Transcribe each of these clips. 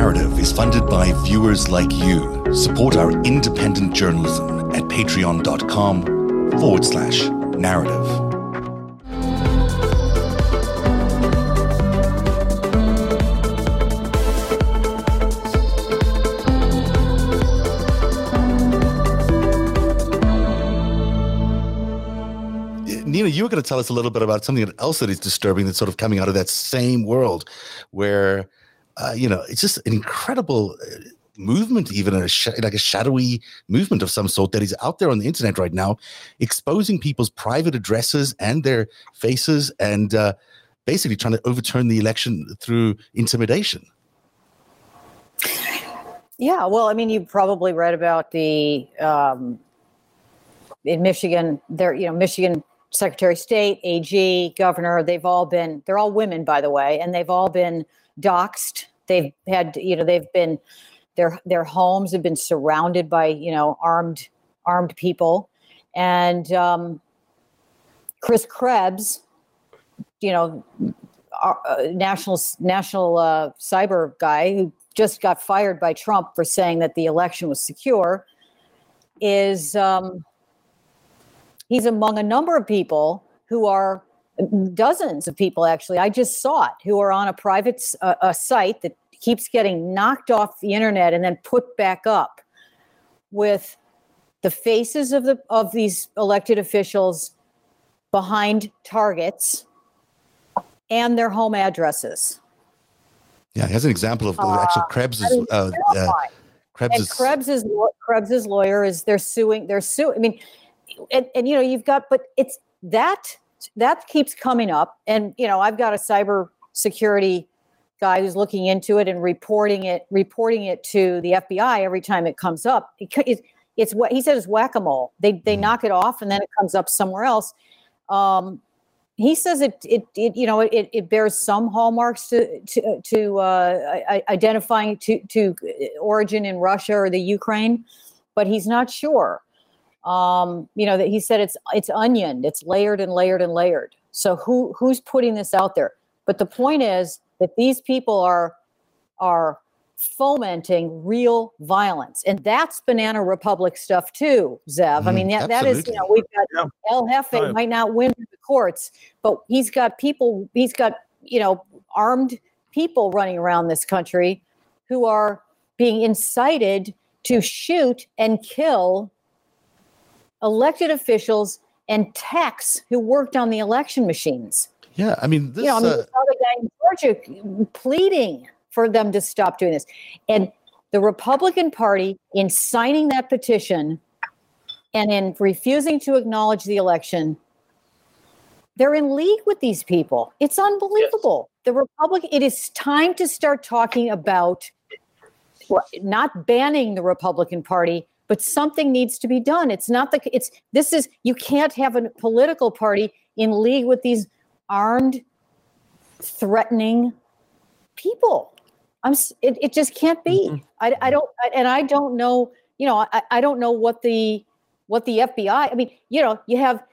Narrative is funded by viewers like you. Support our independent journalism at patreon.com/narrative. Nina, you were going to tell us a little bit about something else that is disturbing that's sort of coming out of that same world where, it's just an incredible movement, even like a shadowy movement of some sort that is out there on the internet right now, exposing people's private addresses and their faces and basically trying to overturn the election through intimidation. Yeah, well, I mean, you probably read about the in Michigan, Michigan Secretary of State, AG, governor, they're all women, by the way, and they've all been doxxed. They've had, their homes have been surrounded by, armed people. And Chris Krebs, national cyber guy who just got fired by Trump for saying that the election was secure, is... he's among a number of people who are dozens of people, actually. I just saw it, who are on a private a site that keeps getting knocked off the internet and then put back up with the faces of these elected officials behind targets and their home addresses. Yeah, here's an example of actually Krebs is. Krebs's lawyer is they're suing. I mean. And that keeps coming up. And, I've got a cyber security guy who's looking into it and reporting it to the FBI every time it comes up. It's what he said is whack-a-mole. They knock it off and then it comes up somewhere else. He says it bears some hallmarks to identifying to origin in Russia or the Ukraine, but he's not sure. That he said it's onioned, it's layered and layered and layered. So who's putting this out there? But the point is that these people are fomenting real violence, and that's Banana Republic stuff too, Zev. I mean, that is we've got El Jefe might not win the courts, but he's got armed people running around this country who are being incited to shoot and kill elected officials and techs who worked on the election machines. Yeah, I mean, this this other guy in Georgia pleading for them to stop doing this. And the Republican Party, in signing that petition and in refusing to acknowledge the election, they're in league with these people. It's unbelievable. Yes. It is time to start talking about not banning the Republican Party, but something needs to be done. You can't have a political party in league with these armed, threatening people. It just can't be. Mm-hmm. I don't know what the FBI, you have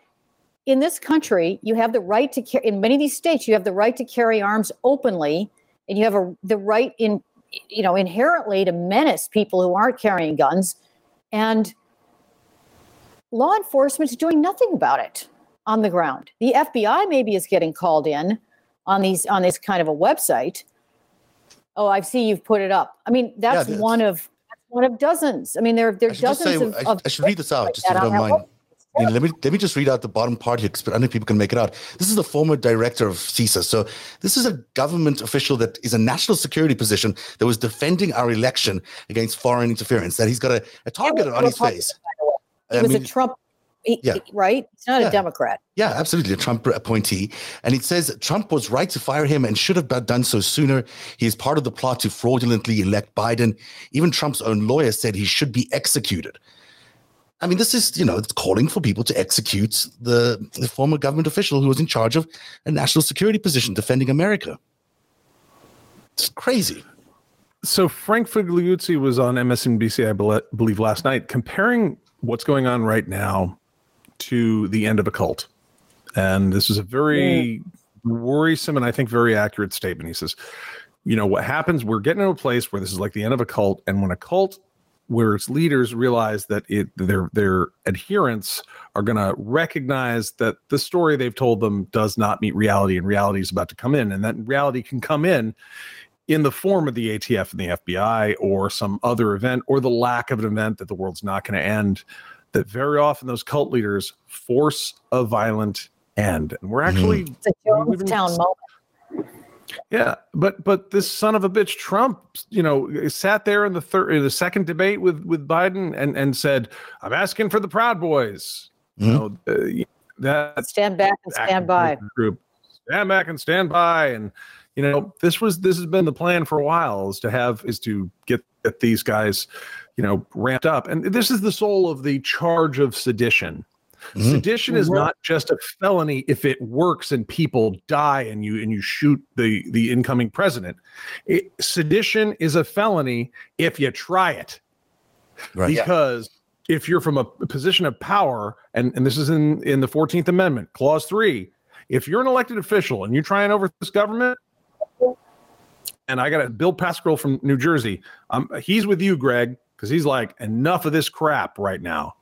in this country, you have the right to carry in many of these states, you have the right to carry arms openly, and you have the right inherently to menace people who aren't carrying guns. And law enforcement is doing nothing about it on the ground. The FBI maybe is getting called in on this kind of a website. Oh, I see you've put it up. I mean, that's one of dozens. I mean, there are dozens of. I should read this out, just if you don't mind. Let me just read out the bottom part here, because I don't know if people can make it out. This is the former director of CISA. So this is a government official that is a national security position that was defending our election against foreign interference. That he's got a target on his face. He was a Trump, right? He's not a Democrat. Yeah, absolutely, a Trump appointee. And it says Trump was right to fire him and should have done so sooner. He is part of the plot to fraudulently elect Biden. Even Trump's own lawyer said he should be executed. I mean, this is, it's calling for people to execute the former government official who was in charge of a national security position defending America. It's crazy. So Frank Figliuzzi was on MSNBC, I believe, last night, comparing what's going on right now to the end of a cult. And this is a very worrisome and I think very accurate statement. He says, you know, what happens, we're getting to a place where this is like the end of a cult. And when a cult where its leaders realize that their adherents are going to recognize that the story they've told them does not meet reality, and reality is about to come in, and that reality can come in the form of the ATF and the FBI or some other event, or the lack of an event, that the world's not going to end, that very often those cult leaders force a violent end. And we're actually... It's a Jonestown moment. Yeah, but this son of a bitch Trump, you know, sat there in the second debate with Biden and said, "I'm asking for the Proud Boys." You know, that stand back and stand by group, stand back and stand by, and you know, this has been the plan for a while, is to get these guys, you know, ramped up, and this is the soul of the charge of sedition. Mm-hmm. Sedition is not just a felony if it works and people die and you shoot the incoming president. Sedition is a felony if you try it. Right. Because if you're from a position of power, and this is in the 14th Amendment, Clause 3, if you're an elected official and you try and overthrow this government, and I got a Bill Pascrell from New Jersey, he's with you, Greg, because he's like, enough of this crap right now.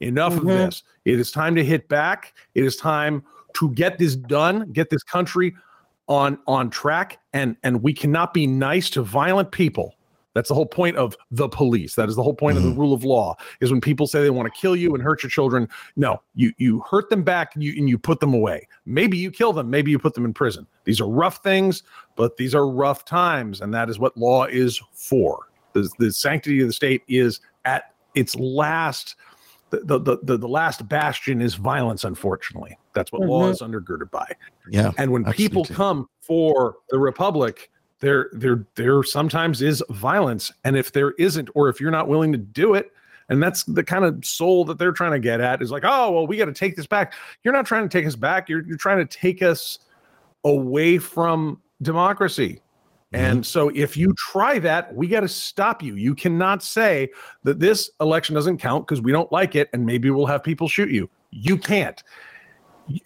Enough of this. It is time to hit back. It is time to get this done, get this country on track. And we cannot be nice to violent people. That's the whole point of the police. That is the whole point of the rule of law, is when people say they want to kill you and hurt your children. No, you hurt them back and you put them away. Maybe you kill them. Maybe you put them in prison. These are rough things, but these are rough times. And that is what law is for. The sanctity of the state is at its last... The last bastion is violence, unfortunately. That's what law is undergirded by. Yeah. And when people come for the republic, there sometimes is violence. And if there isn't, or if you're not willing to do it, and that's the kind of soul that they're trying to get at, is like, oh, well, we got to take this back. You're not trying to take us back. You're trying to take us away from democracy. And so if you try that, we got to stop you. You cannot say that this election doesn't count because we don't like it and maybe we'll have people shoot you. You can't.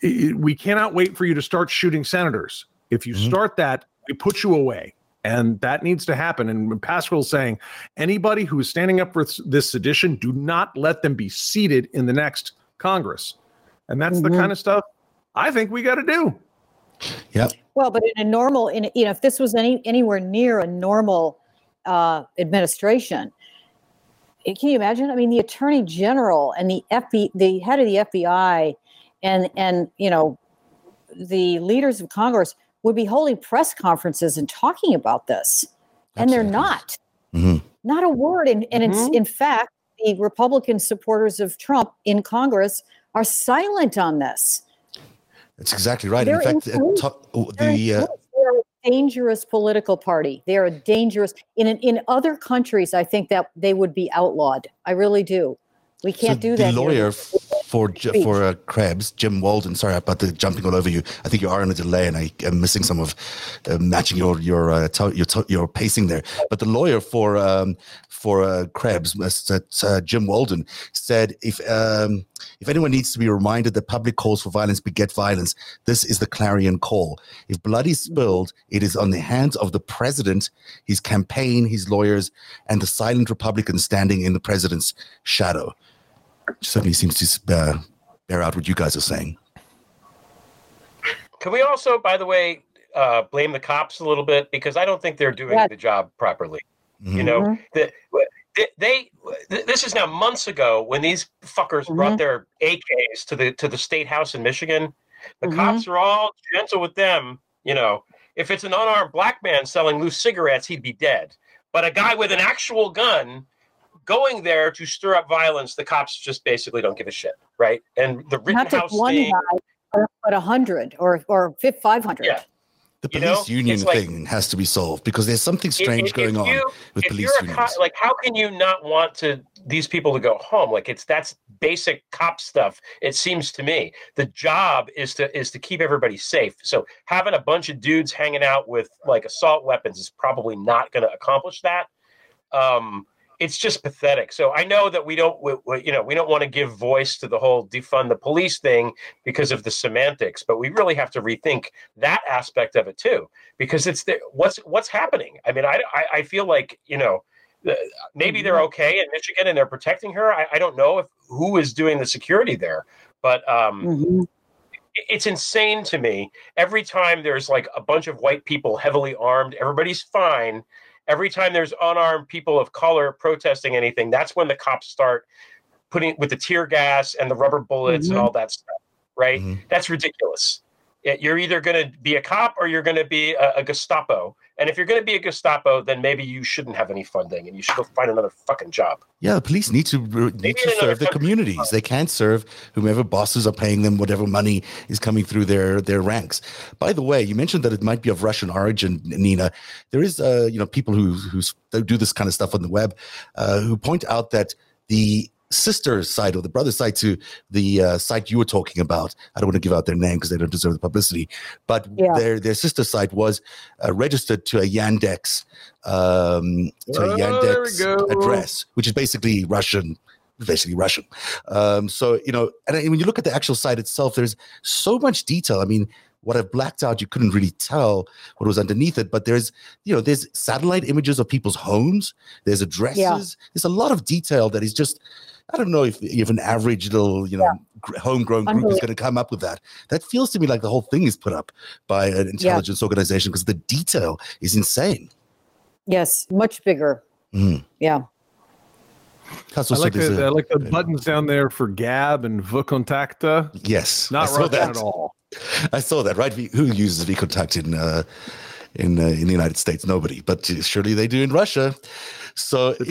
We cannot wait for you to start shooting senators. If you start that, we put you away. And that needs to happen. And Pascrell's saying, anybody who is standing up for this sedition, do not let them be seated in the next Congress. And that's the kind of stuff I think we got to do. Yep. Well, but in a normal, if this was anywhere near a normal administration, can you imagine? I mean, the Attorney General and the head of the FBI, and you know, the leaders of Congress would be holding press conferences and talking about this, and they're not. Not a word. And it's, in fact, the Republican supporters of Trump in Congress are silent on this. That's exactly right. They're in fact, they're a dangerous political party. They are dangerous. In other countries, I think that they would be outlawed. I really do. We can't do that. The lawyer for Krebs, Jim Walden. Sorry about the jumping all over you. I think you are in a delay, and I am missing some of matching your pacing there. But the lawyer for Krebs, Jim Walden, said if anyone needs to be reminded that public calls for violence beget violence, this is the clarion call. If blood is spilled, it is on the hands of the president, his campaign, his lawyers, and the silent Republicans standing in the president's shadow. Certainly seems to bear out what you guys are saying. Can we also, by the way, blame the cops a little bit? Because I don't think they're doing the job properly. You know, this is now months ago when these fuckers brought their AKs to the state house in Michigan. The cops are all gentle with them. You know, if it's an unarmed black man selling loose cigarettes, he'd be dead. But a guy with an actual gun going there to stir up violence, the cops just basically don't give a shit, right? And the Rittenhouse not just one thing, guy, but 100 or 500. Yeah. The police union thing has to be solved because there's something strange going on with police unions. Like, how can you not want these people to go home? Like, that's basic cop stuff. It seems to me the job is to keep everybody safe. So having a bunch of dudes hanging out with like assault weapons is probably not going to accomplish that. It's just pathetic. So I know that we don't want to give voice to the whole defund the police thing because of the semantics, but we really have to rethink that aspect of it too, because it's the, what's happening. I mean, I feel like, you know, maybe they're okay in Michigan and they're protecting her. I don't know who is doing the security there, but it's insane to me. Every time there's like a bunch of white people heavily armed, everybody's fine. Every time there's unarmed people of color protesting anything, that's when the cops start putting with the tear gas and the rubber bullets and all that stuff, right? That's ridiculous. You're either going to be a cop or you're going to be a Gestapo. And if you're going to be a Gestapo, then maybe you shouldn't have any funding and you should go find another fucking job. Yeah, the police need to serve their communities. They can't serve whomever bosses are paying them, whatever money is coming through their ranks. By the way, you mentioned that it might be of Russian origin, Nina. There is people who do this kind of stuff on the web who point out that the sister side or the brother side to the site you were talking about, I don't want to give out their name because they don't deserve the publicity, but their sister site was registered to a Yandex address, which is basically Russian. So and when you look at the actual site itself, there's so much detail. I mean, what I've blacked out, you couldn't really tell what was underneath it. But there's satellite images of people's homes. There's addresses. Yeah. There's a lot of detail that is just, I don't know if an average little, homegrown group is going to come up with that. That feels to me like the whole thing is put up by an intelligence organization because the detail is insane. Yes, much bigger. Mm. Yeah. I like the buttons down there for Gab and VKontakte. Yes. Not Russian at all. I saw that, right? Who uses VKontakte in the United States? Nobody, but surely they do in Russia. So the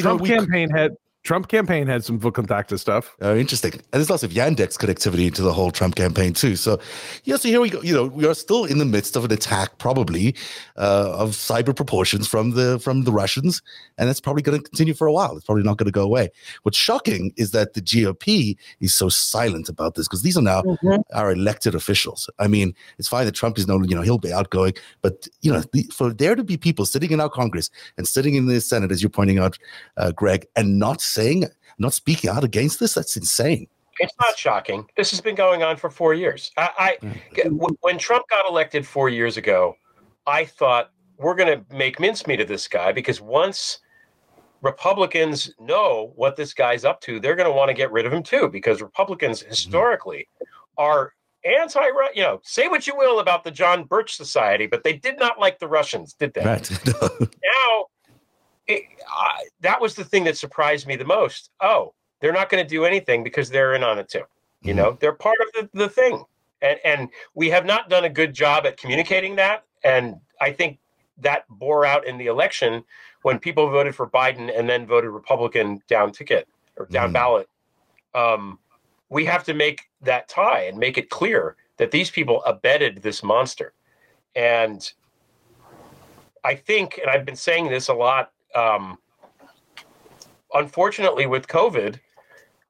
Trump campaign had some VKontakte stuff. Interesting. And there's lots of Yandex connectivity to the whole Trump campaign too. So so here we go. We are still in the midst of an attack, probably of cyber proportions from the Russians, and that's probably going to continue for a while. It's probably not going to go away. What's shocking is that the GOP is so silent about this because these are now our elected officials. I mean, it's fine that Trump is known, he'll be outgoing, but for there to be people sitting in our Congress and sitting in the Senate, as you're pointing out, Greg, and not speaking out against this, that's insane. It's not shocking. This has been going on for 4 years. When Trump got elected 4 years ago, I thought we're going to make mincemeat of this guy because once Republicans know what this guy's up to, they're going to want to get rid of him too, because Republicans historically are anti, say what you will about the John Birch Society, but they did not like the Russians, did they? Right. Now, that was the thing that surprised me the most. Oh, they're not going to do anything because they're in on it too. They're part of the thing. And we have not done a good job at communicating that. And I think that bore out in the election when people voted for Biden and then voted Republican down ticket or down ballot. We have to make that tie and make it clear that these people abetted this monster. And I think, and I've been saying this a lot, unfortunately, with COVID,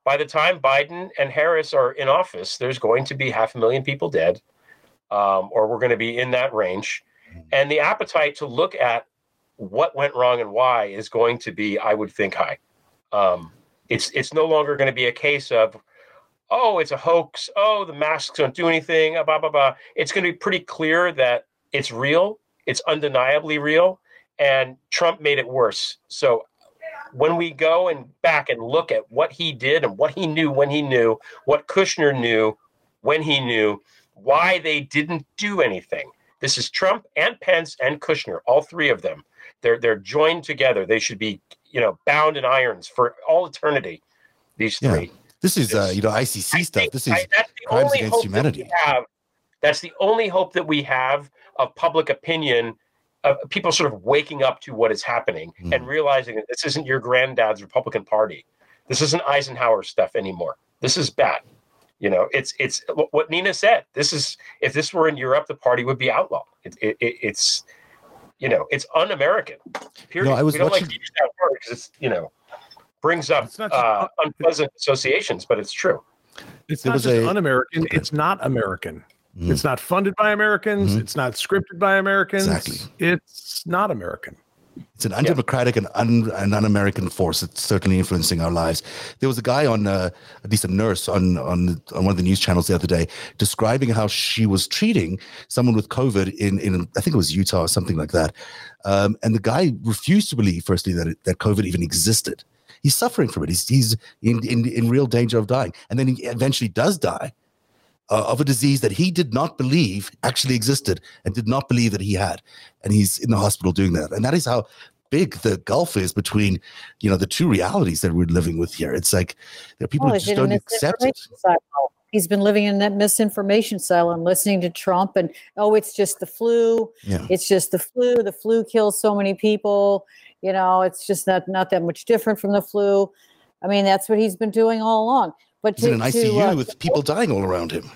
by the time Biden and Harris are in office, there's going to be 500,000 people dead, or we're going to be in that range. And the appetite to look at what went wrong and why is going to be, I would think, high. It's no longer going to be a case of, oh, it's a hoax. Oh, the masks don't do anything, blah, blah, blah. It's going to be pretty clear that it's real. It's undeniably real. And Trump made it worse. So when we go and back and look at what he did and what he knew when he knew, what Kushner knew when he knew, why they didn't do anything. This is Trump and Pence and Kushner, all three of them. They're joined together. They should be, bound in irons for all eternity, these three. Yeah. This is, ICC stuff. This is crimes against humanity. That's the only hope that we have of public opinion, people sort of waking up to what is happening and realizing that this isn't your granddad's Republican Party. This isn't Eisenhower stuff anymore. This is bad. It's what Nina said. This is, if this were in Europe, the party would be outlawed. It's un-American. Period. We don't like to use that word because it's, brings up unpleasant associations, but it's true. It's not just un-American. It's not American. It's not funded by Americans. It's not scripted by Americans. Exactly. It's not American. It's an undemocratic and un-American force. It's certainly influencing our lives. There was a guy on, at least a nurse on one of the news channels the other day, describing how she was treating someone with COVID in I think it was Utah or something like that. And the guy refused to believe, firstly, that COVID even existed. He's suffering from it. He's in real danger of dying. And then he eventually does die of a disease that he did not believe actually existed and did not believe that he had. And he's in the hospital doing that. And that is how big the gulf is between, you know, the two realities that we're living with here. It's like there are people who just don't accept it. Cycle. He's been living in that misinformation cell and listening to Trump and, oh, it's just the flu. Yeah. It's just the flu. The flu kills so many people. You know, it's just not that much different from the flu. I mean, that's what he's been doing all along. But he's in an ICU with people dying all around him.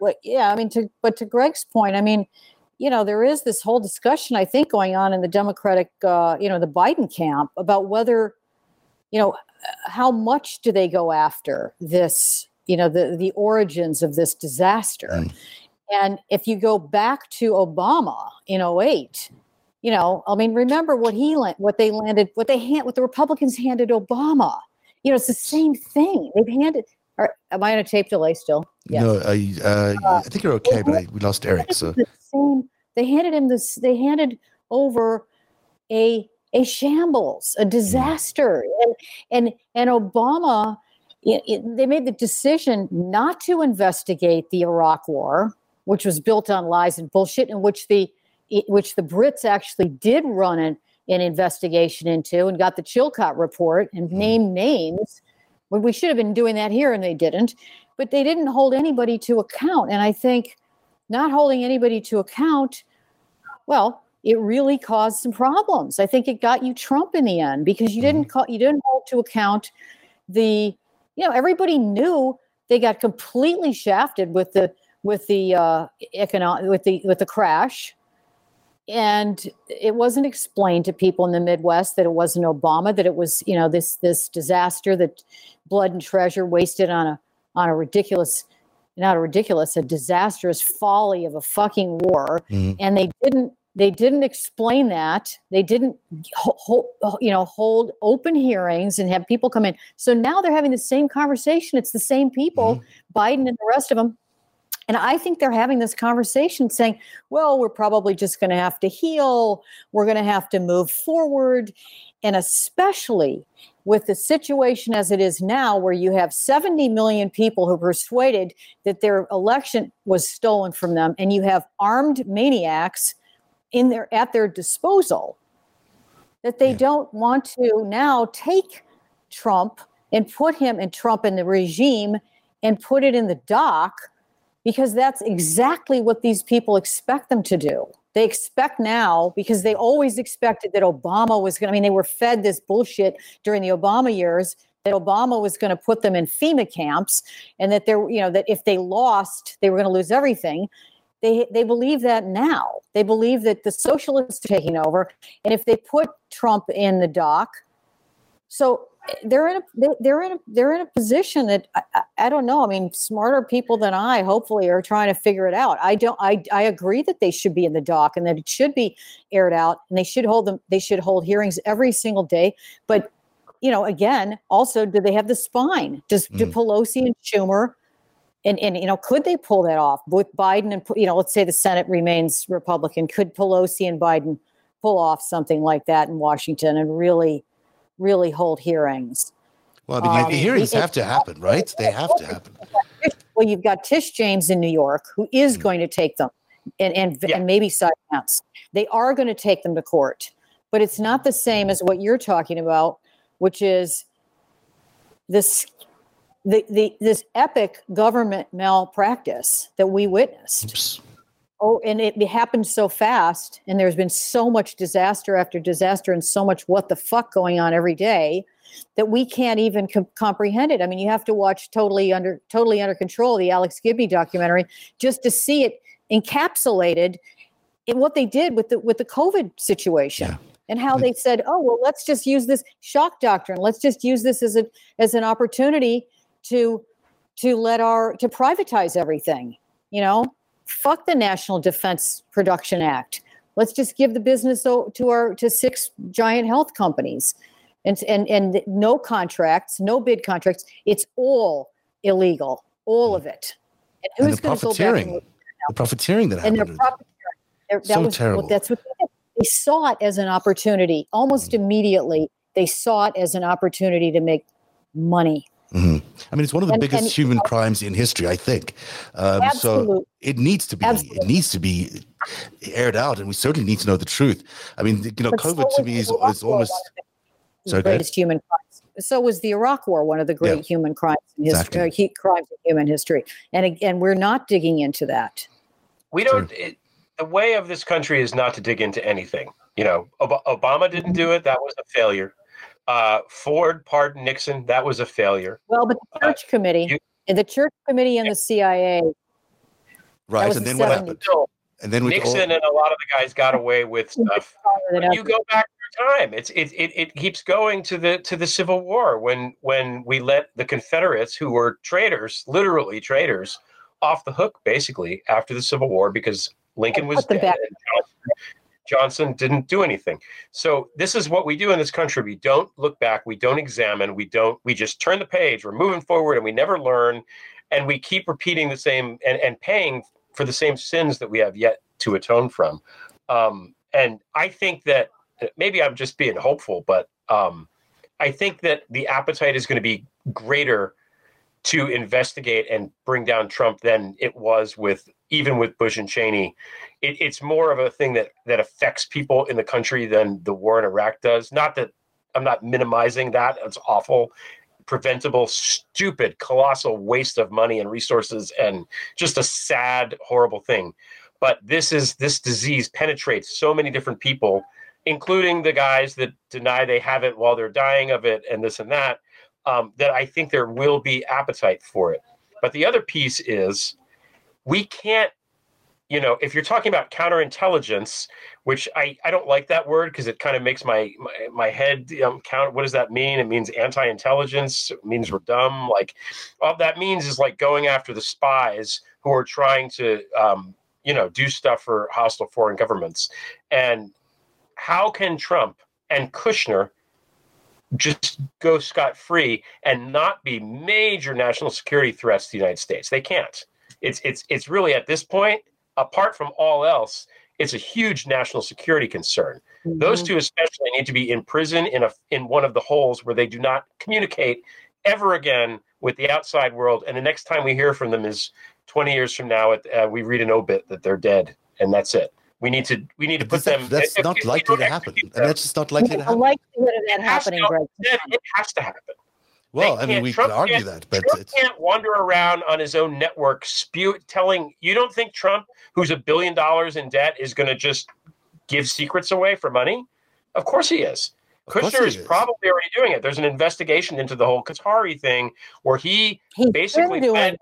But to Greg's point, I mean, you know, there is this whole discussion, I think, going on in the Democratic, the Biden camp about whether, you know, how much do they go after this, you know, the origins of this disaster. And if you go back to Obama in 2008, you know, I mean, remember what the Republicans handed Obama. You know, it's the same thing. They've handed. Am I on a tape delay still? Yeah. No, I think you're okay, but we lost Eric. So they handed him this. They handed over a shambles, a disaster, and Obama. They made the decision not to investigate the Iraq War, which was built on lies and bullshit, in which the Brits actually did run an investigation into and got the Chilcot report and named names when we should have been doing that here and they didn't, but they didn't hold anybody to account. And I think not holding anybody to account, well, it really caused some problems. I think it got you Trump in the end because you didn't hold to account everybody knew they got completely shafted with the crash. And it wasn't explained to people in the Midwest that it wasn't Obama, that it was, you know, this disaster, that blood and treasure wasted on a disastrous folly of a fucking war. Mm-hmm. And they didn't explain that. They didn't hold open hearings and have people come in. So now they're having the same conversation. It's the same people, mm-hmm. Biden and the rest of them. And I think they're having this conversation saying, well, we're probably just going to have to heal. We're going to have to move forward. And especially with the situation as it is now, where you have 70 million people who are persuaded that their election was stolen from them, and you have armed maniacs at their disposal, that they don't want to now take Trump and put him and Trump and the regime and put it in the dock. Because that's exactly what these people expect them to do. They expect now, because they always expected that Obama was going to, I mean, they were fed this bullshit during the Obama years, that Obama was going to put them in FEMA camps and that they're, you know, that if they lost, they were going to lose everything. They believe that now. They believe that the socialists are taking over. And if they put Trump in the dock, so they're in a position that I don't know. I mean, smarter people than I hopefully are trying to figure it out. I agree that they should be in the dock and that it should be aired out and they should hold hearings every single day. But, you know, again, also, do they have the spine? Do Pelosi and Schumer and, you know, could they pull that off with Biden and, you know, let's say the Senate remains Republican. Could Pelosi and Biden pull off something like that in Washington and really hold hearings? Well, I mean, the hearings have to happen, right? They have to happen. Well, you've got Tish James in New York, who is going to take them and maybe silence. They are going to take them to court, but it's not the same as what you're talking about, which is this epic government malpractice that we witnessed. Oops. Oh, and it happened so fast, and there's been so much disaster after disaster and so much what the fuck going on every day that we can't even comprehend it. I mean, you have to watch Totally Under Control, the Alex Gibney documentary, just to see it encapsulated in what they did with the COVID situation. Yeah. And how they said, oh, well, let's just use this shock doctrine. Let's just use this as an opportunity to privatize everything, you know? Fuck the National Defense Production Act. Let's just give the business to six giant health companies, and no contracts, no bid contracts. It's all illegal, all of it. And who's going to go back? The profiteering that happened. And that was terrible. Well, that's what they did. They saw it as an opportunity. Almost immediately, they saw it as an opportunity to make money. Mm-hmm. I mean, it's one of the biggest human crimes in history, I think. So it needs to be aired out, and we certainly need to know the truth. I mean, you know, COVID to me is almost the greatest human crimes. So was the Iraq War one of the great human crimes in history? Exactly. Crimes in human history, and again, we're not digging into that. We don't. The way of this country is not to dig into anything. You know, Obama didn't do it. That was a failure. Ford pardoned Nixon. That was a failure. Well, but the Church Committee and the CIA. Right, and then what happened? And then Nixon and a lot of the guys got away with stuff. When you go back through time, it keeps going to the Civil War when we let the Confederates, who were traitors, literally traitors, off the hook basically after the Civil War because Lincoln was dead. Johnson didn't do anything. So this is what we do in this country. We don't look back. We don't examine. We just turn the page. We're moving forward and we never learn. And we keep repeating the same and paying for the same sins that we have yet to atone from. And I think that maybe I'm just being hopeful, but I think that the appetite is going to be greater to investigate and bring down Trump than it was with Bush and Cheney. It's more of a thing that affects people in the country than the war in Iraq does. Not that I'm not minimizing that. It's awful, preventable, stupid, colossal waste of money and resources and just a sad, horrible thing. But this disease penetrates so many different people, including the guys that deny they have it while they're dying of it and this and that, that I think there will be appetite for it. But the other piece is we can't, you know, if you're talking about counterintelligence, which I don't like that word because it kind of makes my head count. What does that mean? It means anti-intelligence. It means we're dumb. Like all that means is like going after the spies who are trying to, you know, do stuff for hostile foreign governments. And how can Trump and Kushner just go scot-free and not be major national security threats to the United States? They can't. It's really at this point, apart from all else, it's a huge national security concern. Mm-hmm. Those two especially need to be in prison in one of the holes where they do not communicate ever again with the outside world. And the next time we hear from them is 20 years from now. We read an obit that they're dead, and that's it. We need to put them. That's not likely to happen. And that's just not likely to happen. It has to happen. Well, I mean, we could argue that, but Trump can't wander around on his own network telling. You don't think Trump, who's $1 billion in debt, is going to just give secrets away for money? Of course he is. Kushner is probably already doing it. There's an investigation into the whole Qatari thing where he basically said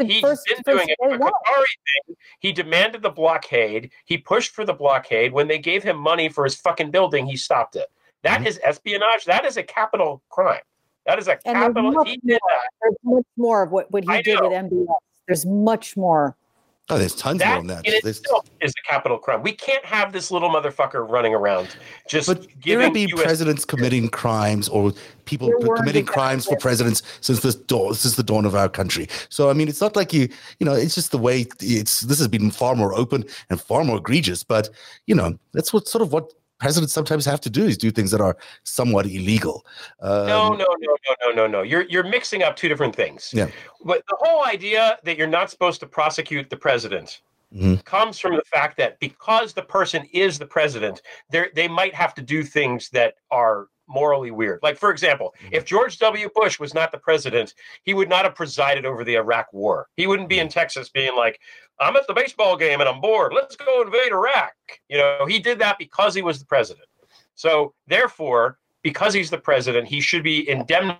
he's been doing it. The Qatari thing. He demanded the blockade. He pushed for the blockade. When they gave him money for his fucking building, he stopped it. That is espionage. That is a capital crime. That is a capital. There's much more of what he did with MBS. There's much more. Oh, there's tons more on that. It itself is a capital crime. We can't have this little motherfucker running around just giving. There have been presidents committing crimes or people committing crimes for presidents since the dawn of our country. So I mean, it's not like you know. It's just the way this has been far more open and far more egregious. But you know, that's what presidents sometimes have to do is do things that are somewhat illegal. No. You're mixing up two different things. Yeah. But the whole idea that you're not supposed to prosecute the president comes from the fact that because the person is the president, they might have to do things that are morally weird. Like, for example, if George W. Bush was not the president, he would not have presided over the Iraq War. He wouldn't be in Texas being like, I'm at the baseball game and I'm bored. Let's go invade Iraq. You know, he did that because he was the president. So therefore, because he's the president, he should be indemnified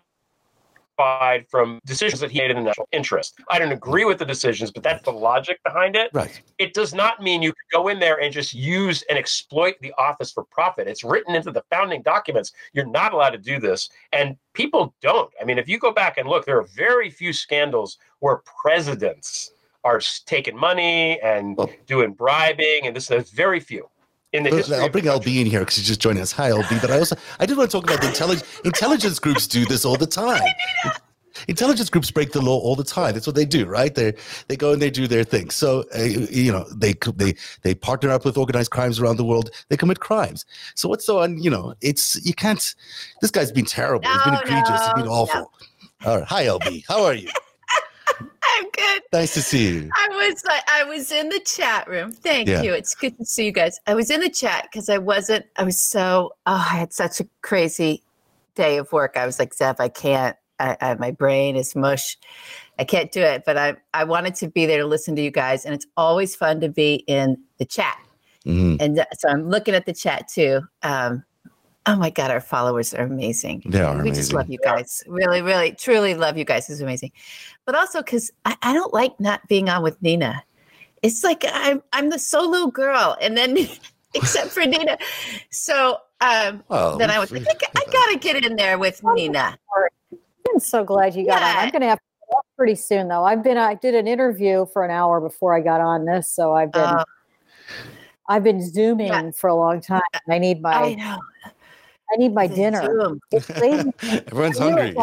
from decisions that he made in the national interest. I don't agree with the decisions, but that's the logic behind it. Right. It does not mean you can go in there and just use and exploit the office for profit. It's written into the founding documents. You're not allowed to do this. And people don't. I mean, if you go back and look, there are very few scandals where presidents are taking money and doing bribing and this. There's very few. in the history. I'll bring LB in here because he's just joining us. Hi, LB. But I did want to talk about the intelligence groups do this all the time. Intelligence groups break the law all the time. That's what they do, right? They go and they do their thing. So they partner up with organized crimes around the world. They commit crimes. So what's so you can't. This guy's been terrible. He's been egregious. He's been awful. No. All right, hi LB. How are you? I'm good. Nice to see you. I was in the chat room. Thank you. It's good to see you guys. I was in the chat because I had such a crazy day of work. I was like, Zev, I can't. My brain is mush. I can't do it, but I wanted to be there to listen to you guys, and it's always fun to be in the chat. Mm-hmm. And so I'm looking at the chat too. Oh my God, our followers are amazing. They are. We just love you guys. Really, really, truly love you guys. It's amazing. But also because I don't like not being on with Nina. It's like I'm the solo girl, and then except for Nina. So then I was like, I gotta get in there with Nina. I'm so glad you got on. I'm going to have to get up pretty soon, though. I did an interview for an hour before I got on this, so I've been zooming for a long time. I need my dinner. Everyone's hungry.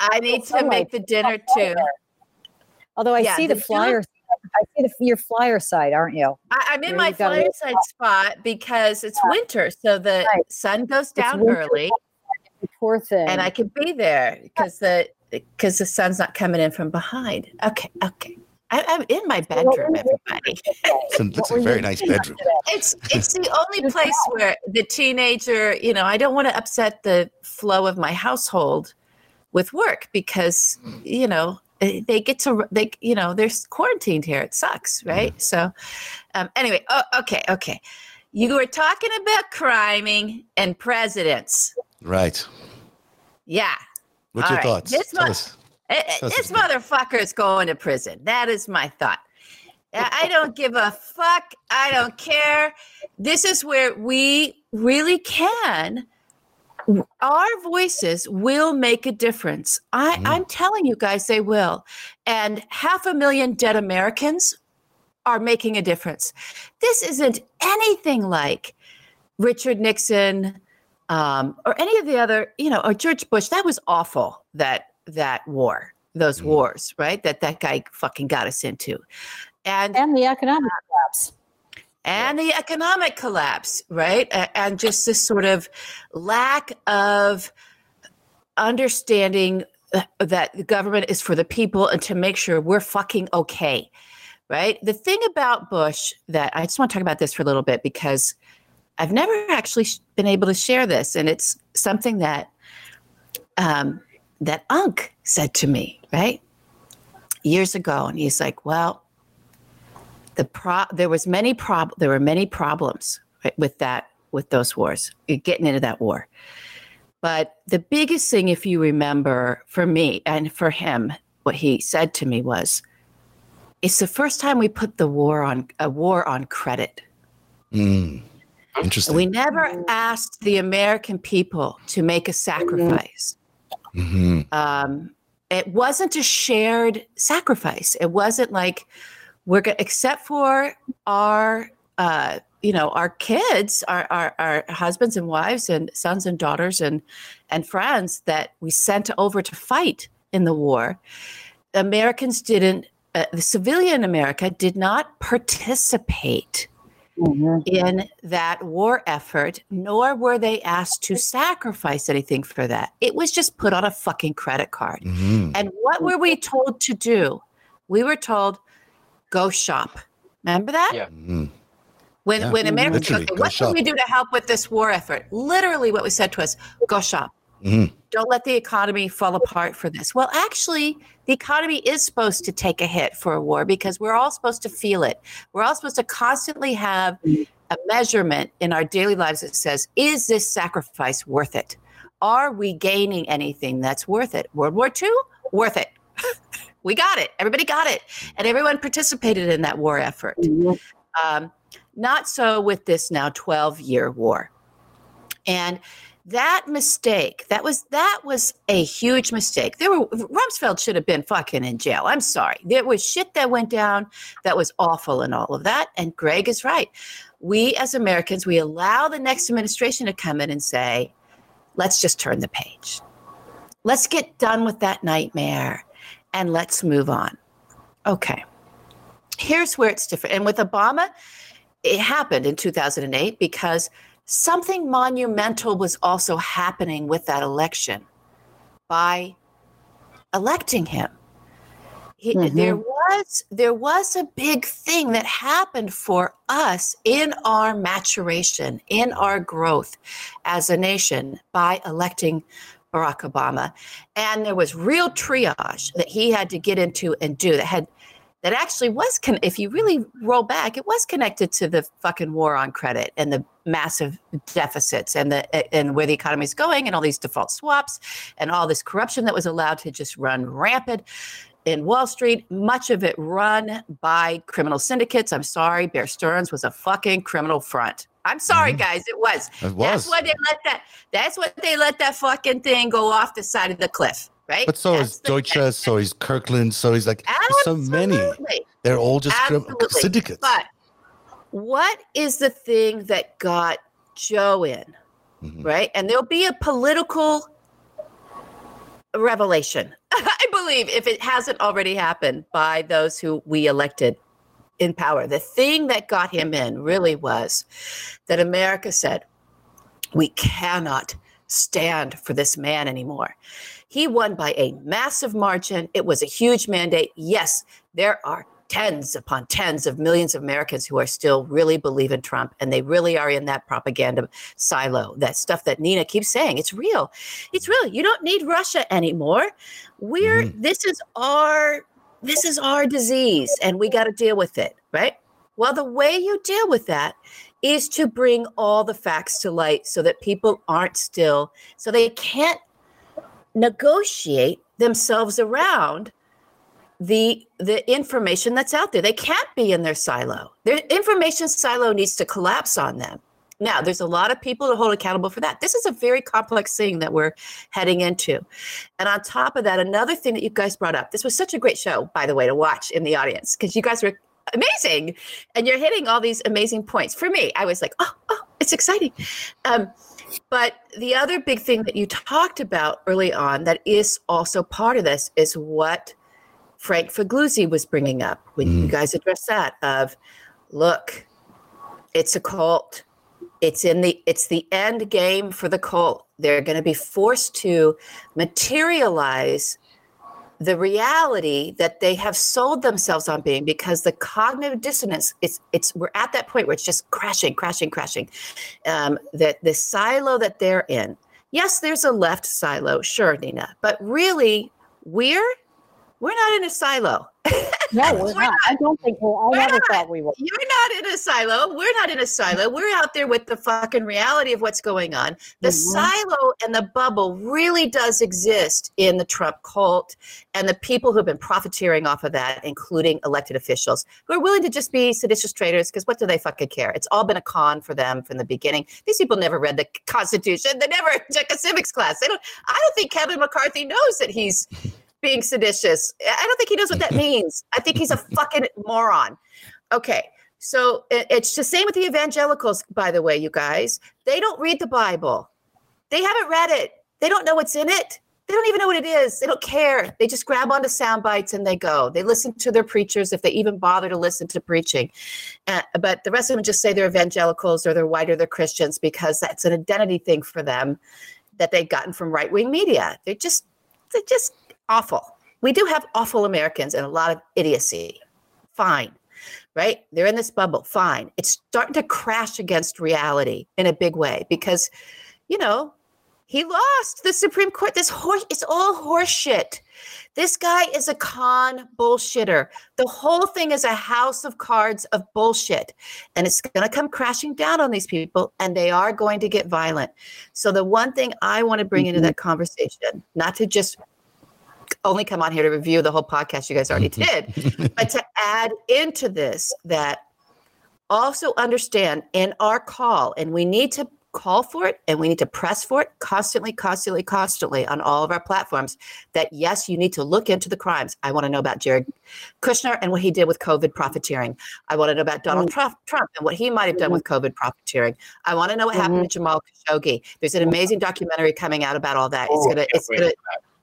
I need to make the dinner too. Although I see the flyer. I see your flyer side, aren't you? I'm in my flyer side spot because it's winter, so the sun goes down early. Poor thing. And I could be there because the sun's not coming in from behind. Okay. I'm in my bedroom, everybody. It's a very nice bedroom. It's the only place where the teenager, I don't want to upset the flow of my household with work because, they get to, they're quarantined here. It sucks, right? Mm. So anyway, okay. You were talking about criming and presidents. Right. Yeah. What's your thoughts? This motherfucker is going to prison. That is my thought. I don't give a fuck. I don't care. This is where we really can. Our voices will make a difference. I'm telling you guys, they will. And 500,000 dead Americans are making a difference. This isn't anything like Richard Nixon, or any of the other, or George Bush. That was awful, those wars, right? That guy fucking got us into. And the economic collapse. And the economic collapse, right? And just this sort of lack of understanding that the government is for the people and to make sure we're fucking okay, right? The thing about Bush that I just want to talk about this for a little bit because I've never actually been able to share this, and it's something that that Unc said to me, right, years ago, and he's like, "Well, there were many problems, right, with those wars, getting into that war, but the biggest thing, if you remember, for me and for him, what he said to me was, it's the first time we put a war on credit." Mm. Interesting. We never asked the American people to make a sacrifice. Mm-hmm. It wasn't a shared sacrifice. It wasn't like we're going to, except for our, our kids, our husbands and wives and sons and daughters and friends that we sent over to fight in the war. Americans didn't, the civilian America did not participate in that war effort, nor were they asked to sacrifice anything for that. It was just put on a fucking credit card. Mm-hmm. And what were we told to do? We were told, go shop. Remember that? Yeah. Mm-hmm. When Americans go, what can we do to help with this war effort? Literally what was said to us, go shop. Mm-hmm. Don't let the economy fall apart for this. Well, actually, the economy is supposed to take a hit for a war because we're all supposed to feel it. We're all supposed to constantly have a measurement in our daily lives that says, is this sacrifice worth it? Are we gaining anything that's worth it? World War II? Worth it. We got it. Everybody got it. And everyone participated in that war effort. Not so with this now 12-year war. And that mistake, that was a huge mistake. Rumsfeld should have been fucking in jail. I'm sorry. There was shit that went down that was awful and all of that. And Greg is right. We as Americans, we allow the next administration to come in and say, let's just turn the page. Let's get done with that nightmare and let's move on. Okay. Here's where it's different. And with Obama, it happened in 2008 because something monumental was also happening with that election by electing him. There was a big thing that happened for us in our maturation, in our growth as a nation by electing Barack Obama. And there was real triage that he had to get into and do that actually was, if you really roll back, it was connected to the fucking war on credit and the massive deficits and where the economy is going and all these default swaps and all this corruption that was allowed to just run rampant in Wall Street, much of it run by criminal syndicates. I'm sorry, Bear Stearns was a fucking criminal front. I'm sorry, guys, it was. It was. That's what they let that fucking thing go off the side of the cliff. Right? But so is Deutsche, so is Kirkland, so he's like, so many. They're all just syndicates. But what is the thing that got Joe in, right? And there'll be a political revelation, I believe, if it hasn't already happened by those who we elected in power. The thing that got him in really was that America said, we cannot stand for this man anymore. He won by a massive margin. It was a huge mandate. Yes, there are tens upon tens of millions of Americans who are still really believe in Trump, and they really are in that propaganda silo, that stuff that Nina keeps saying. It's real. It's real. You don't need Russia anymore. This is our disease, and we got to deal with it, right? Well, the way you deal with that is to bring all the facts to light so that people so they can't negotiate themselves around the information that's out there. They can't be in their silo. Their information silo needs to collapse on them. Now, there's a lot of people to hold accountable for that. This is a very complex thing that we're heading into. And on top of that, another thing that you guys brought up, this was such a great show, by the way, to watch in the audience, because you guys were amazing. And you're hitting all these amazing points. For me, I was like, oh, it's exciting. But the other big thing that you talked about early on that is also part of this is what Frank Figliuzzi was bringing up when you guys addressed that of, look, it's a cult. It's the end game for the cult. They're going to be forced to materialize the reality that they have sold themselves on being, because the cognitive dissonance, we're at that point where it's just crashing. That the silo that they're in, yes, there's a left silo, sure, Nina, but really we're not in a silo. No, we're not. I don't think I never thought we were. You're not in a silo. We're not in a silo. We're out there with the fucking reality of what's going on. The silo and the bubble really does exist in the Trump cult and the people who've been profiteering off of that, including elected officials who are willing to just be seditious traitors because what do they fucking care? It's all been a con for them from the beginning. These people never read the Constitution. They never took a civics class. I don't think Kevin McCarthy knows that he's being seditious. I don't think he knows what that means. I think he's a fucking moron. Okay. So it's the same with the evangelicals, by the way, you guys. They don't read the Bible. They haven't read it. They don't know what's in it. They don't even know what it is. They don't care. They just grab onto sound bites and they go. They listen to their preachers if they even bother to listen to preaching. But the rest of them just say they're evangelicals or they're white or they're Christians because that's an identity thing for them that they've gotten from right-wing media. They're just awful. We do have awful Americans and a lot of idiocy. Fine. Right? They're in this bubble. Fine. It's starting to crash against reality in a big way because, he lost the Supreme Court. It's all horseshit. This guy is a con bullshitter. The whole thing is a house of cards of bullshit. And it's going to come crashing down on these people, and they are going to get violent. So the one thing I want to bring into that conversation, not to just only come on here to review the whole podcast you guys already did, but to add into this that also understand in our call, and we need to call for it and we need to press for it constantly on all of our platforms, that yes, you need to look into the crimes. I want to know about Jared Kushner and what he did with COVID profiteering. I want to know about Donald Trump and what he might have done with COVID profiteering. I want to know what happened to Jamal Khashoggi. There's an amazing documentary coming out about all that.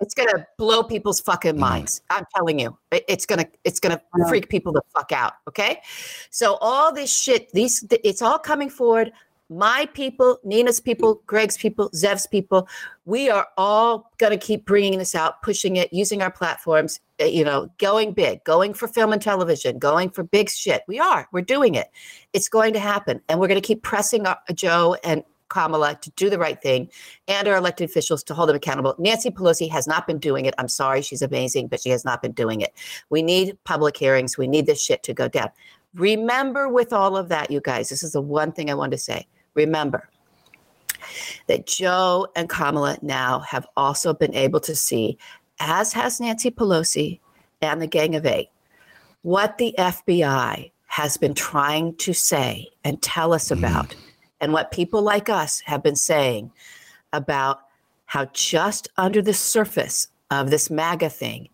It's gonna blow people's fucking minds. I'm telling you, it's gonna freak people the fuck out. Okay, so all this shit, it's all coming forward. My people, Nina's people, Greg's people, Zev's people, we are all gonna keep bringing this out, pushing it, using our platforms. You know, going big, going for film and television, going for big shit. We're doing it. It's going to happen, and we're gonna keep pressing Joe and Kamala to do the right thing, and our elected officials to hold them accountable. Nancy Pelosi has not been doing it. I'm sorry. She's amazing, but she has not been doing it. We need public hearings. We need this shit to go down. Remember, with all of that, you guys, this is the one thing I wanted to say. Remember that Joe and Kamala now have also been able to see, as has Nancy Pelosi and the Gang of Eight, what the FBI has been trying to say and tell us about. And what people like us have been saying about how just under the surface of this MAGA thing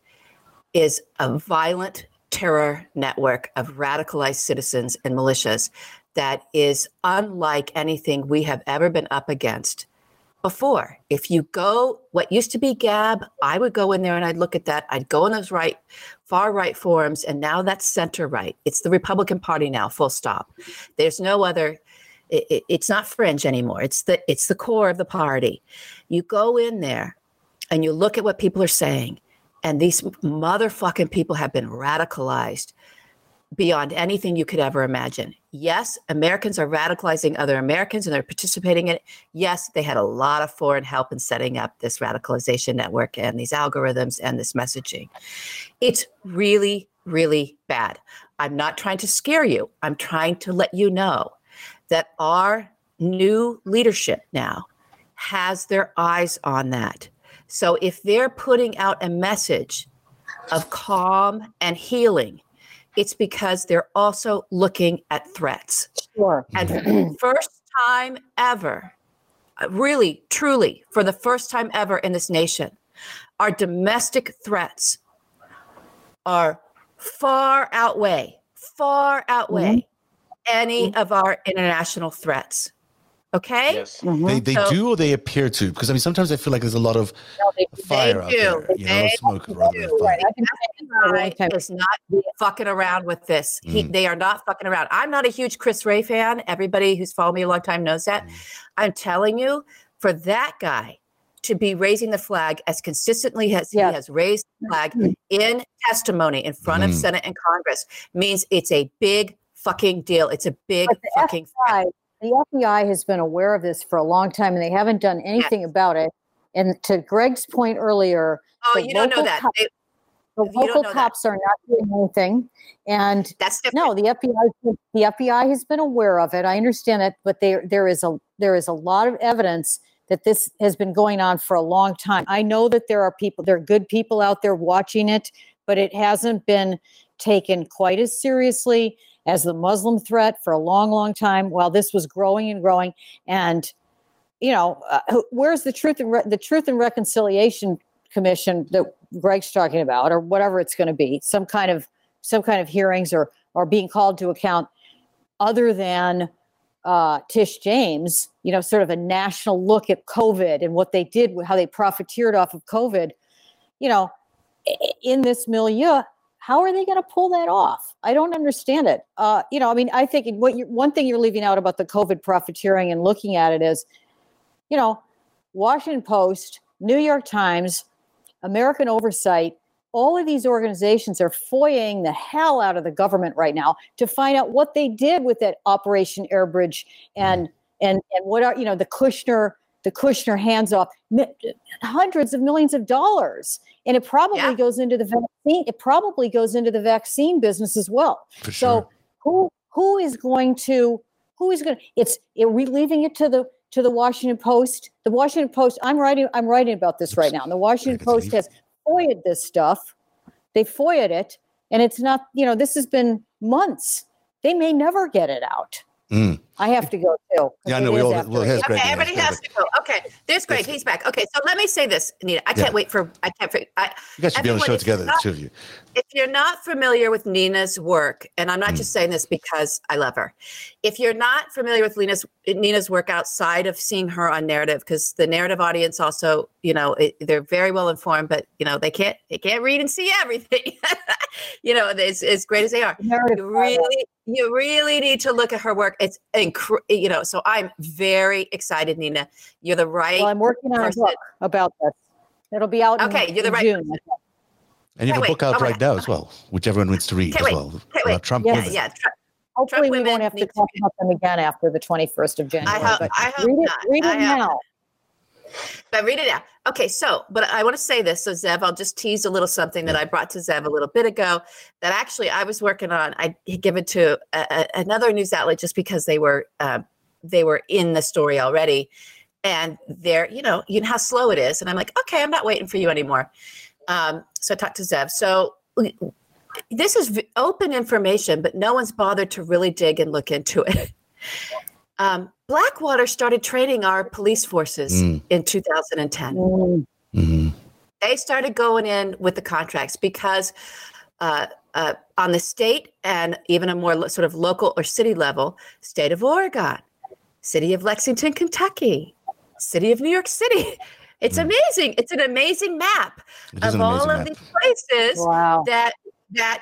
is a violent terror network of radicalized citizens and militias that is unlike anything we have ever been up against before. If you go, what used to be Gab, I would go in there and I'd look at that. I'd go in those far right forums, and now that's center right. It's the Republican Party now, full stop. There's no other... It's not fringe anymore. It's the core of the party. You go in there and you look at what people are saying, and these motherfucking people have been radicalized beyond anything you could ever imagine. Yes, Americans are radicalizing other Americans and they're participating in it. Yes, they had a lot of foreign help in setting up this radicalization network and these algorithms and this messaging. It's really, really bad. I'm not trying to scare you. I'm trying to let you know that our new leadership now has their eyes on that. So if they're putting out a message of calm and healing, it's because they're also looking at threats. Sure. And for the first time ever, really, truly, for the first time ever in this nation, our domestic threats are far outweigh any of our international threats. Okay? Yes. Mm-hmm. They do, or they appear to, because I mean sometimes I feel like there's a lot of fire out there. You know, smoke rather than fire. Right. The FBI is not fucking around with this. They are not fucking around. I'm not a huge Chris Ray fan. Everybody who's followed me a long time knows that. I'm telling you, for that guy to be raising the flag as consistently as he has raised the flag in testimony in front of Senate and Congress means it's a big fucking deal. It's a big fucking fight. The FBI has been aware of this for a long time, and they haven't done anything about it. And to Greg's point earlier, you don't know that. The local cops are not doing anything. And that's different. No, the FBI has been aware of it. I understand it, but there is a lot of evidence that this has been going on for a long time. I know that there are good people out there watching it, but it hasn't been taken quite as seriously as the Muslim threat for a long, long time, while this was growing. And, you know, where's the Truth and Reconciliation Commission that Greg's talking about, or whatever it's going to be, some kind of hearings or being called to account other than Tish James, you know, sort of a national look at COVID and what they did, how they profiteered off of COVID, you know, in this milieu. How are they going to pull that off? I don't understand it. You know, I mean, I think one thing you're leaving out about the COVID profiteering and looking at it is, you know, Washington Post, New York Times, American Oversight, all of these organizations are FOIAing the hell out of the government right now to find out what they did with that Operation Airbridge and what are, you know, the Kushner hands off hundreds of millions of dollars. And it probably goes into the vaccine. It probably goes into the vaccine business as well. For sure. So we're leaving it to the Washington Post. The Washington Post, I'm writing about this right now. And the Washington Post has FOIA'd this stuff. They FOIA'd it. And it's not, you know, this has been months. They may never get it out. I have to go too. Yeah, I know. We'll have Greg. Okay, everybody has to go. Okay, there's Greg. He's back. Okay, so let me say this, Anita. I can't wait for. I can't. You guys should be on the show together, the two of you. If you're not familiar with Nina's work, and I'm not just saying this because I love her, if you're not familiar with Nina's work outside of seeing her on Narrative, because the Narrative audience also, they're very well informed, but they can't read and see everything. As great as they are, you really need to look at her work. It's so I'm very excited, Nina. You're the right person. Well, I'm working on a book about this. It'll be out in June. Right person. And you have a book out right now as well, which everyone needs to read as well. Trump Women. Yeah. Hopefully we won't have to talk about them again after the 21st of January. I hope read not. Read it now. But read it out. Okay, but I want to say this. So, Zev, I'll just tease a little something that I brought to Zev a little bit ago that actually I was working on. I gave it to another news outlet just because they were in the story already. And they're, you know how slow it is. And I'm like, okay, I'm not waiting for you anymore. So I talked to Zev. So this is open information, but no one's bothered to really dig and look into it. Blackwater started training our police forces in 2010. Mm-hmm. They started going in with the contracts because on the state and even a more sort of local or city level, state of Oregon, city of Lexington, Kentucky, city of New York City. It's amazing. It's an amazing map of all of these places that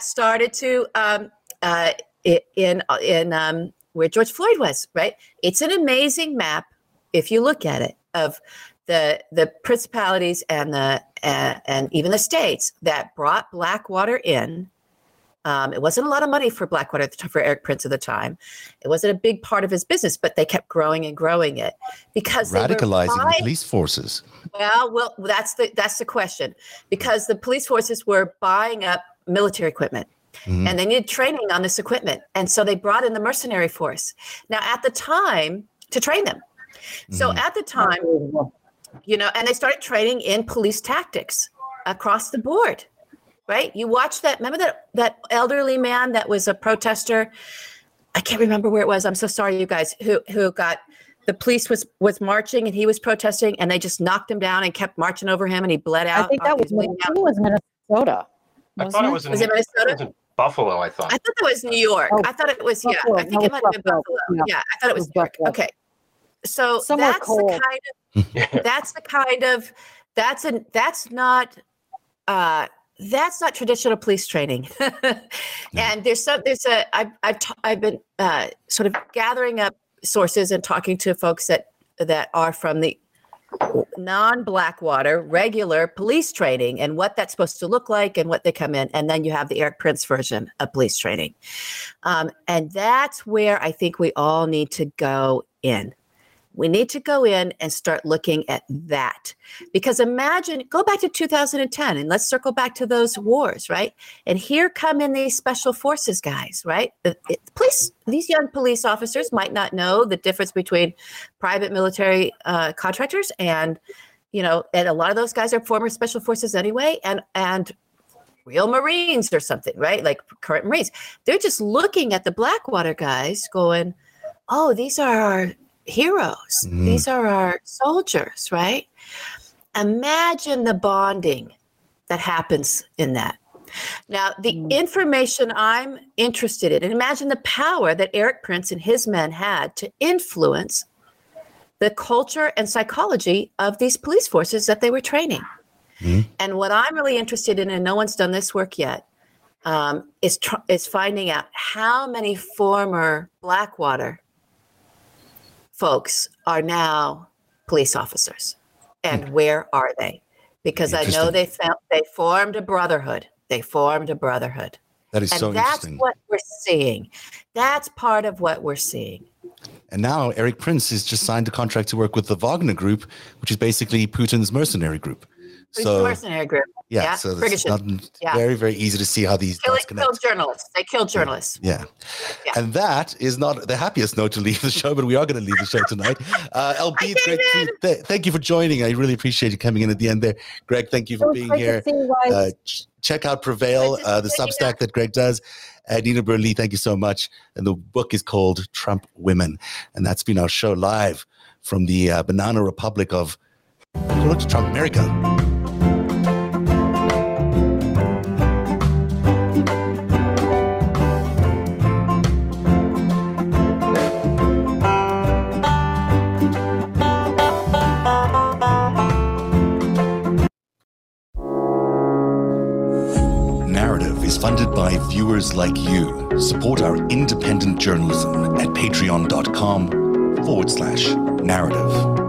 started to where George Floyd was, right? It's an amazing map, if you look at it, of the principalities and the and even the states that brought Blackwater in. It wasn't a lot of money for Blackwater for Eric Prince at the time. It wasn't a big part of his business, but they kept growing and growing it because radicalizing the police forces. Well, that's the question, because the police forces were buying up military equipment. Mm-hmm. And they needed training on this equipment. And so they brought in the mercenary force. Now, at the time, to train them. Mm-hmm. So at the time, and they started training in police tactics across the board, right? You watch that. Remember that elderly man that was a protester? I can't remember where it was. I'm so sorry, you guys, who got... The police was marching and he was protesting and they just knocked him down and kept marching over him and he bled out. I think that was Minnesota. I thought it was in Buffalo, I thought. I thought that was New York. I thought it was, Buffalo. I think it might have been Buffalo. Yeah, I thought it was New York. Buffalo. Okay. So that's not traditional police training. And I've been sort of gathering up sources and talking to folks that are from the non-Blackwater regular police training and what that's supposed to look like and what they come in. And then you have the Eric Prince version of police training. And that's where I think we all need to go in. We need to go in and start looking at that, because go back to 2010 and let's circle back to those wars, right? And here come in these special forces guys, right? These young police officers might not know the difference between private military contractors and, and a lot of those guys are former special forces anyway, and real Marines or something, right? Like current Marines. They're just looking at the Blackwater guys going, oh, these are our heroes. Mm. These are our soldiers, right? Imagine the bonding that happens in that. Now, the information I'm interested in, and imagine the power that Eric Prince and his men had to influence the culture and psychology of these police forces that they were training. Mm. And what I'm really interested in, and no one's done this work yet, is finding out how many former Blackwater folks are now police officers, and where are they? Because I know they formed a brotherhood. That is so interesting. And that's what we're seeing. That's part of what we're seeing. And now Eric Prince has just signed a contract to work with the Wagner Group, which is basically Putin's mercenary group. So it's not very, very easy to see how these killed journalists. They killed journalists. Yeah. And that is not the happiest note to leave the show, but we are going to leave the show tonight. LB, it's great to thank you for joining. I really appreciate you coming in at the end there. Greg, thank you for being here. Check out Prevail, the Substack that Greg does. Nina Burley, thank you so much. And the book is called Trump Women. And that's been our show live from the Banana Republic of Trump America. Is funded by viewers like you. Support our independent journalism at patreon.com/narrative.